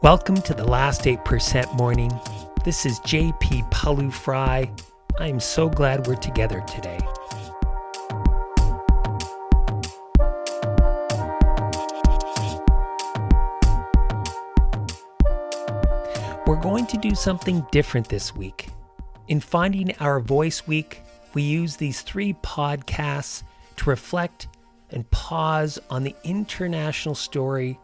Welcome to the Last 8% Morning. This is JP Palu Fry. I am so glad we're together today. We're going to do something different this week. In Finding Our Voice Week, we use these three podcasts to reflect and pause on the international story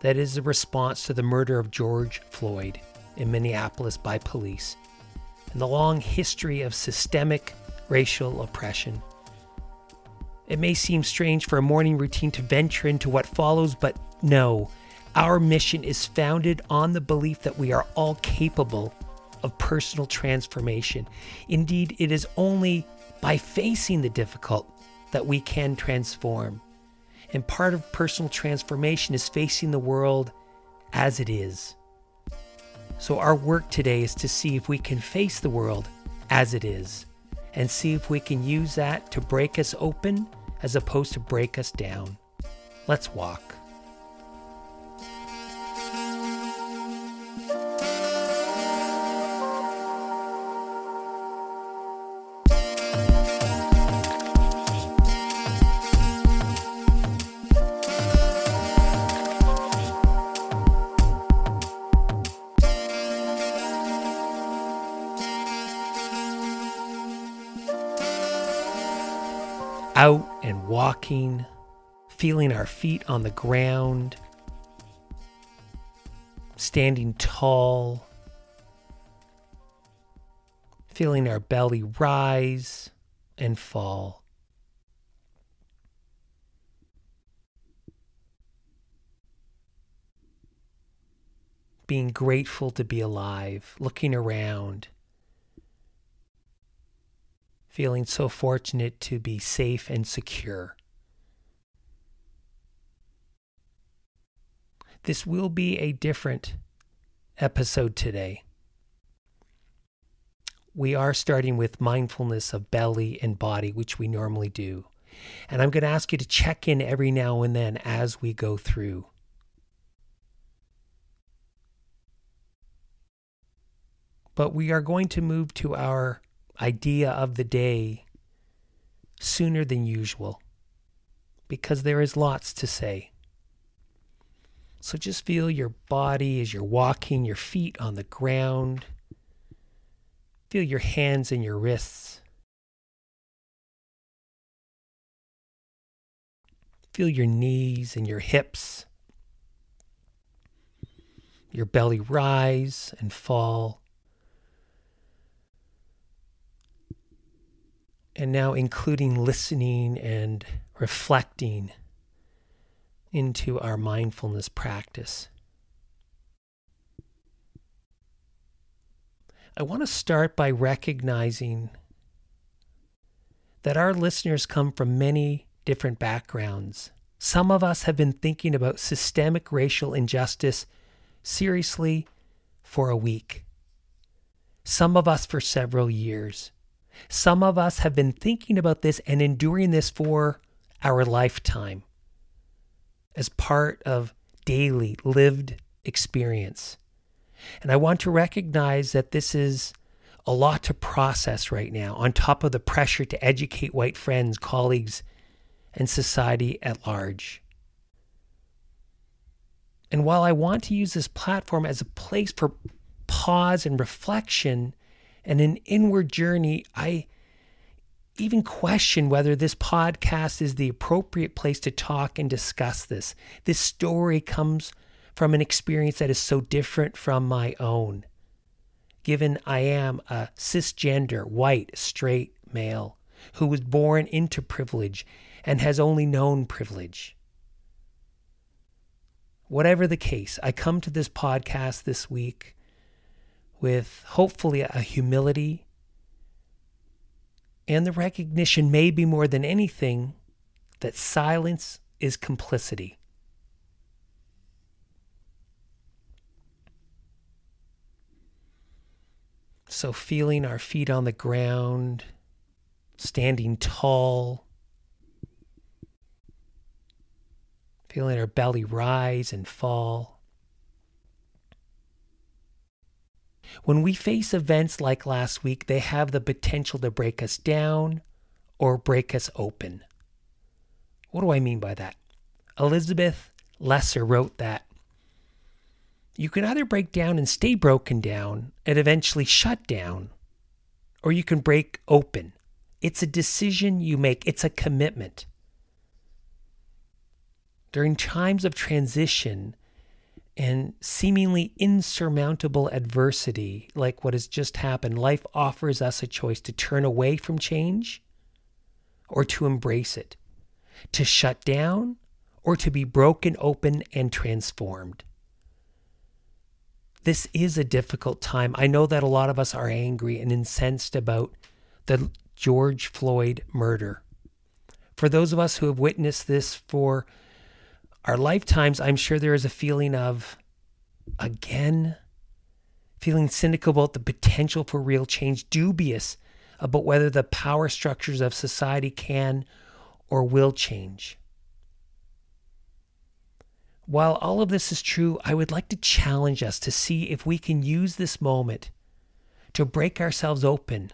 that is the response to the murder of George Floyd in Minneapolis by police and the long history of systemic racial oppression. It may seem strange for a morning routine to venture into what follows, but no. Our mission is founded on the belief that we are all capable of personal transformation. Indeed, it is only by facing the difficult that we can transform. And part of personal transformation is facing the world as it is. So our work today is to see if we can face the world as it is and see if we can use that to break us open as opposed to break us down. Let's walk. Out and walking, feeling our feet on the ground, standing tall, feeling our belly rise and fall. Being grateful to be alive, looking around. Feeling so fortunate to be safe and secure. This will be a different episode today. We are starting with mindfulness of belly and body, which we normally do. And I'm going to ask you to check in every now and then as we go through. But we are going to move to our idea of the day sooner than usual because there is lots to say. So just feel your body as you're walking, your feet on the ground. Feel your hands and your wrists. Feel your knees and your hips. Your belly rise and fall. And now including listening and reflecting into our mindfulness practice. I want to start by recognizing that our listeners come from many different backgrounds. Some of us have been thinking about systemic racial injustice seriously for a week. Some of us for several years. Some of us have been thinking about this and enduring this for our lifetime as part of daily lived experience. And I want to recognize that this is a lot to process right now, on top of the pressure to educate white friends, colleagues, and society at large. And while I want to use this platform as a place for pause and reflection, and an inward journey, I even question whether this podcast is the appropriate place to talk and discuss this. This story comes from an experience that is so different from my own, given I am a cisgender, white, straight male who was born into privilege and has only known privilege. Whatever the case, I come to this podcast this week with hopefully a humility and the recognition, maybe more than anything, that silence is complicity. So feeling our feet on the ground, standing tall, feeling our belly rise and fall. When we face events like last week, they have the potential to break us down or break us open. What do I mean by that? Elizabeth Lesser wrote that you can either break down and stay broken down and eventually shut down, or you can break open. It's a decision you make. It's a commitment. During times of transition and seemingly insurmountable adversity, like what has just happened, life offers us a choice to turn away from change or to embrace it, to shut down or to be broken open and transformed. This is a difficult time. I know that a lot of us are angry and incensed about the George Floyd murder. For those of us who have witnessed this for our lifetimes, I'm sure there is a feeling of, again, feeling cynical about the potential for real change, dubious about whether the power structures of society can or will change. While all of this is true, I would like to challenge us to see if we can use this moment to break ourselves open,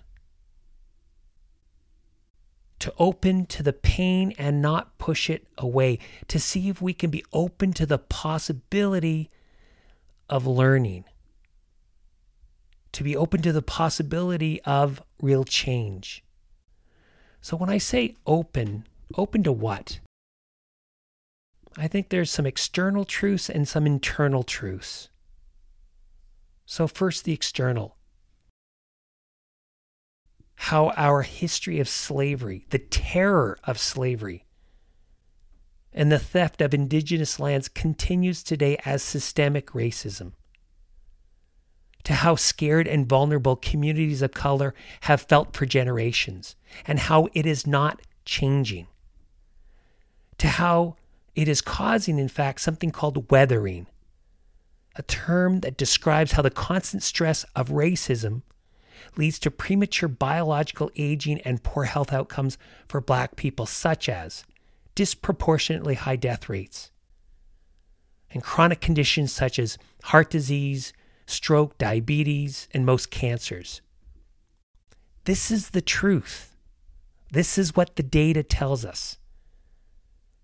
to open to the pain and not push it away, to see if we can be open to the possibility of learning, to be open to the possibility of real change. So when I say open, open to what? I think there's some external truths and some internal truths. So first, the external. How our history of slavery, the terror of slavery, and the theft of indigenous lands continues today as systemic racism. To how scared and vulnerable communities of color have felt for generations, and how it is not changing. To how it is causing, in fact, something called weathering, a term that describes how the constant stress of racism leads to premature biological aging and poor health outcomes for Black people, such as disproportionately high death rates and chronic conditions such as heart disease, stroke, diabetes, and most cancers. This is the truth. This is what the data tells us.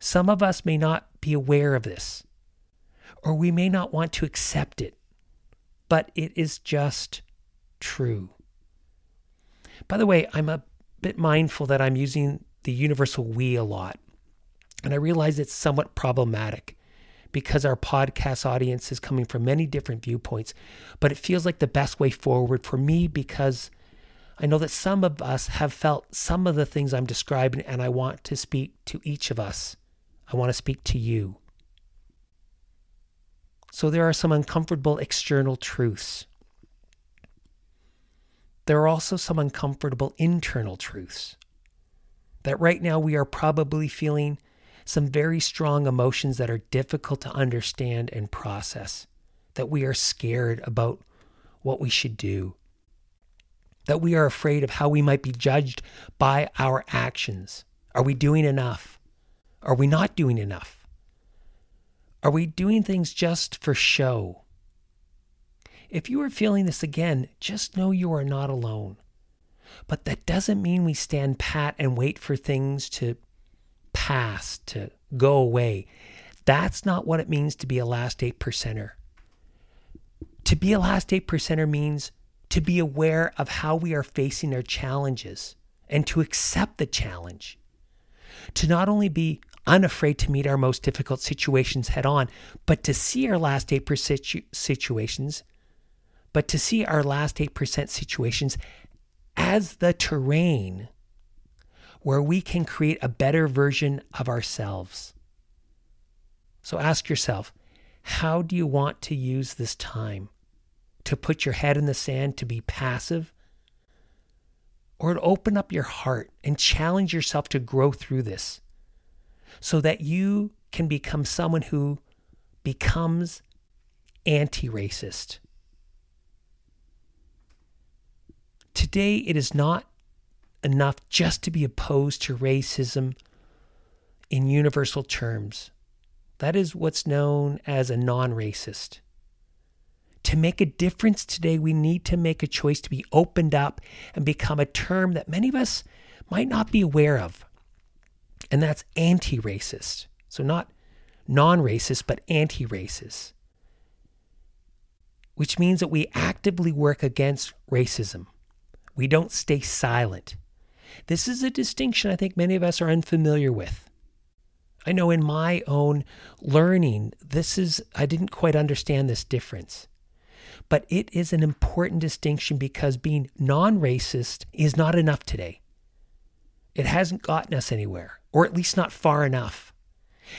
Some of us may not be aware of this, or we may not want to accept it, but it is just true. By the way, I'm a bit mindful that I'm using the universal we a lot, and I realize it's somewhat problematic because our podcast audience is coming from many different viewpoints, but it feels like the best way forward for me because I know that some of us have felt some of the things I'm describing, and I want to speak to each of us. I want to speak to you. So there are some uncomfortable external truths. There are also some uncomfortable internal truths. That right now we are probably feeling some very strong emotions that are difficult to understand and process. That we are scared about what we should do. That we are afraid of how we might be judged by our actions. Are we doing enough? Are we not doing enough? Are we doing things just for show? If you are feeling this again, just know you are not alone. But that doesn't mean we stand pat and wait for things to pass, to go away. That's not what it means to be a last 8%er. To be a last 8%er means to be aware of how we are facing our challenges and to accept the challenge. To not only be unafraid to meet our most difficult situations head on, but to see our last 8% situations as the terrain where we can create a better version of ourselves. So ask yourself, how do you want to use this time? To put your head in the sand, to be passive, or to open up your heart and challenge yourself to grow through this so that you can become someone who becomes anti-racist. Today, it is not enough just to be opposed to racism in universal terms. That is what's known as a non-racist. To make a difference today, we need to make a choice to be opened up and become a term that many of us might not be aware of. And that's anti-racist. So not non-racist, but anti-racist. Which means that we actively work against racism. We don't stay silent. This is a distinction I think many of us are unfamiliar with. I know in my own learning, I didn't quite understand this difference. But it is an important distinction because being non-racist is not enough today. It hasn't gotten us anywhere, or at least not far enough.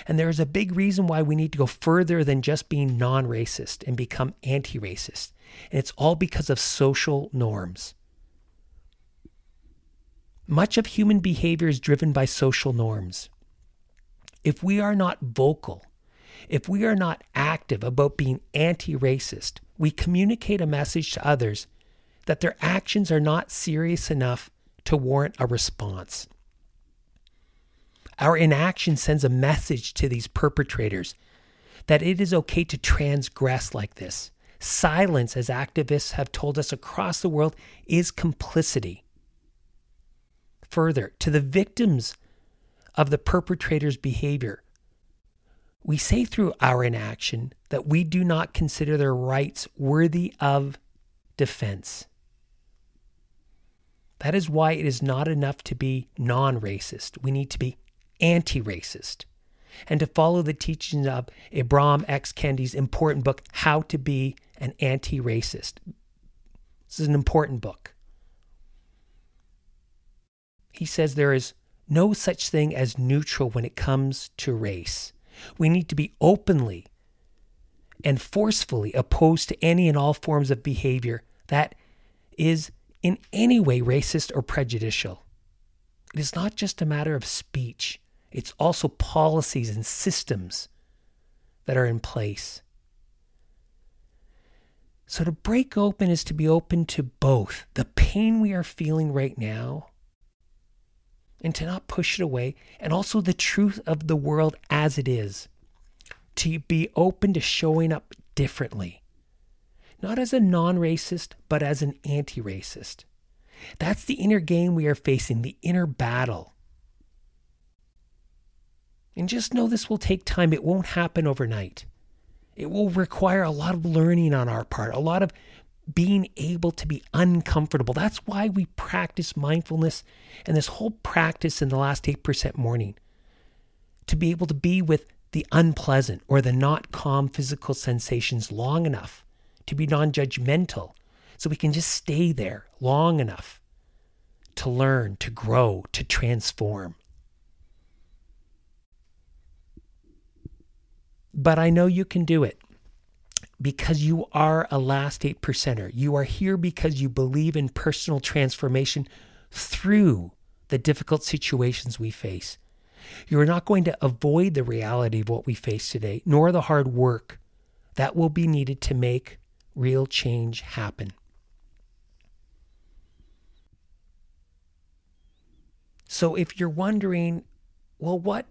And there is a big reason why we need to go further than just being non-racist and become anti-racist. And it's all because of social norms. Much of human behavior is driven by social norms. If we are not vocal, if we are not active about being anti-racist, we communicate a message to others that their actions are not serious enough to warrant a response. Our inaction sends a message to these perpetrators that it is okay to transgress like this. Silence, as activists have told us across the world, is complicity. Further, to the victims of the perpetrator's behavior, we say through our inaction that we do not consider their rights worthy of defense. That is why it is not enough to be non-racist. We need to be anti-racist and to follow the teachings of Ibram X. Kendi's important book, How to Be an Anti-Racist. This is an important book. He says there is no such thing as neutral when it comes to race. We need to be openly and forcefully opposed to any and all forms of behavior that is in any way racist or prejudicial. It is not just a matter of speech. It's also policies and systems that are in place. So to break open is to be open to both the pain we are feeling right now and to not push it away, and also the truth of the world as it is. To be open to showing up differently. Not as a non-racist, but as an anti-racist. That's the inner game we are facing, the inner battle. And just know this will take time. It won't happen overnight. It will require a lot of learning on our part, a lot of being able to be uncomfortable. That's why we practice mindfulness and this whole practice in the last 8% morning. To be able to be with the unpleasant or the not calm physical sensations long enough. To be non-judgmental. So we can just stay there long enough to learn, to grow, to transform. But I know you can do it. Because you are a last 8%er. You are here because you believe in personal transformation through the difficult situations we face. You are not going to avoid the reality of what we face today, nor the hard work that will be needed to make real change happen. So if you're wondering, well, what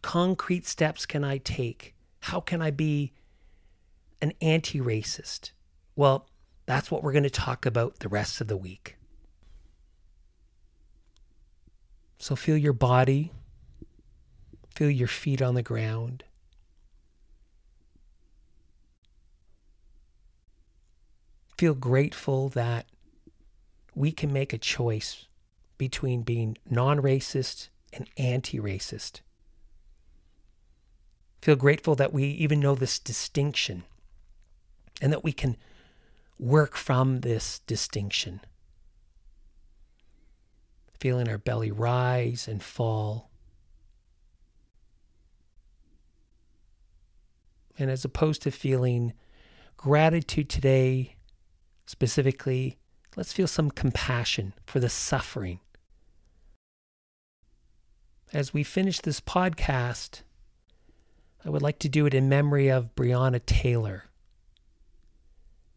concrete steps can I take? How can I be an anti-racist? Well, that's what we're going to talk about the rest of the week. So feel your body, feel your feet on the ground. Feel grateful that we can make a choice between being non-racist and anti-racist. Feel grateful that we even know this distinction, and that we can work from this distinction. Feeling our belly rise and fall. And as opposed to feeling gratitude today, specifically, let's feel some compassion for the suffering. As we finish this podcast, I would like to do it in memory of Breonna Taylor.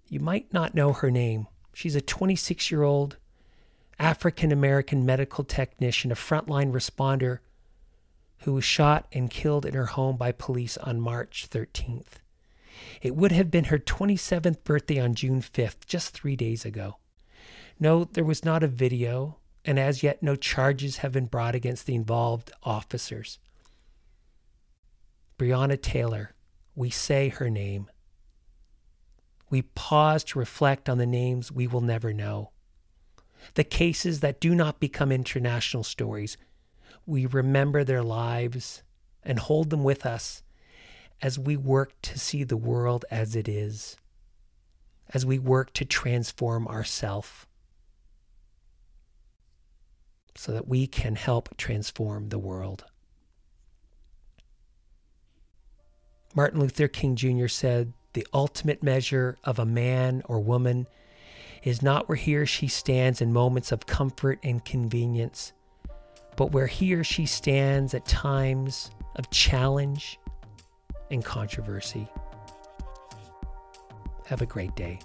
You might not know her name. She's a 26-year-old African-American medical technician, a frontline responder who was shot and killed in her home by police on March 13th. It would have been her 27th birthday on June 5th, just 3 days ago. No, there was not a video, and as yet no charges have been brought against the involved officers. Breonna Taylor, we say her name. We pause to reflect on the names we will never know. The cases that do not become international stories. We remember their lives and hold them with us as we work to see the world as it is, as we work to transform ourselves so that we can help transform the world. Martin Luther King Jr. said, "The ultimate measure of a man or woman is not where he or she stands in moments of comfort and convenience, but where he or she stands at times of challenge and controversy." Have a great day.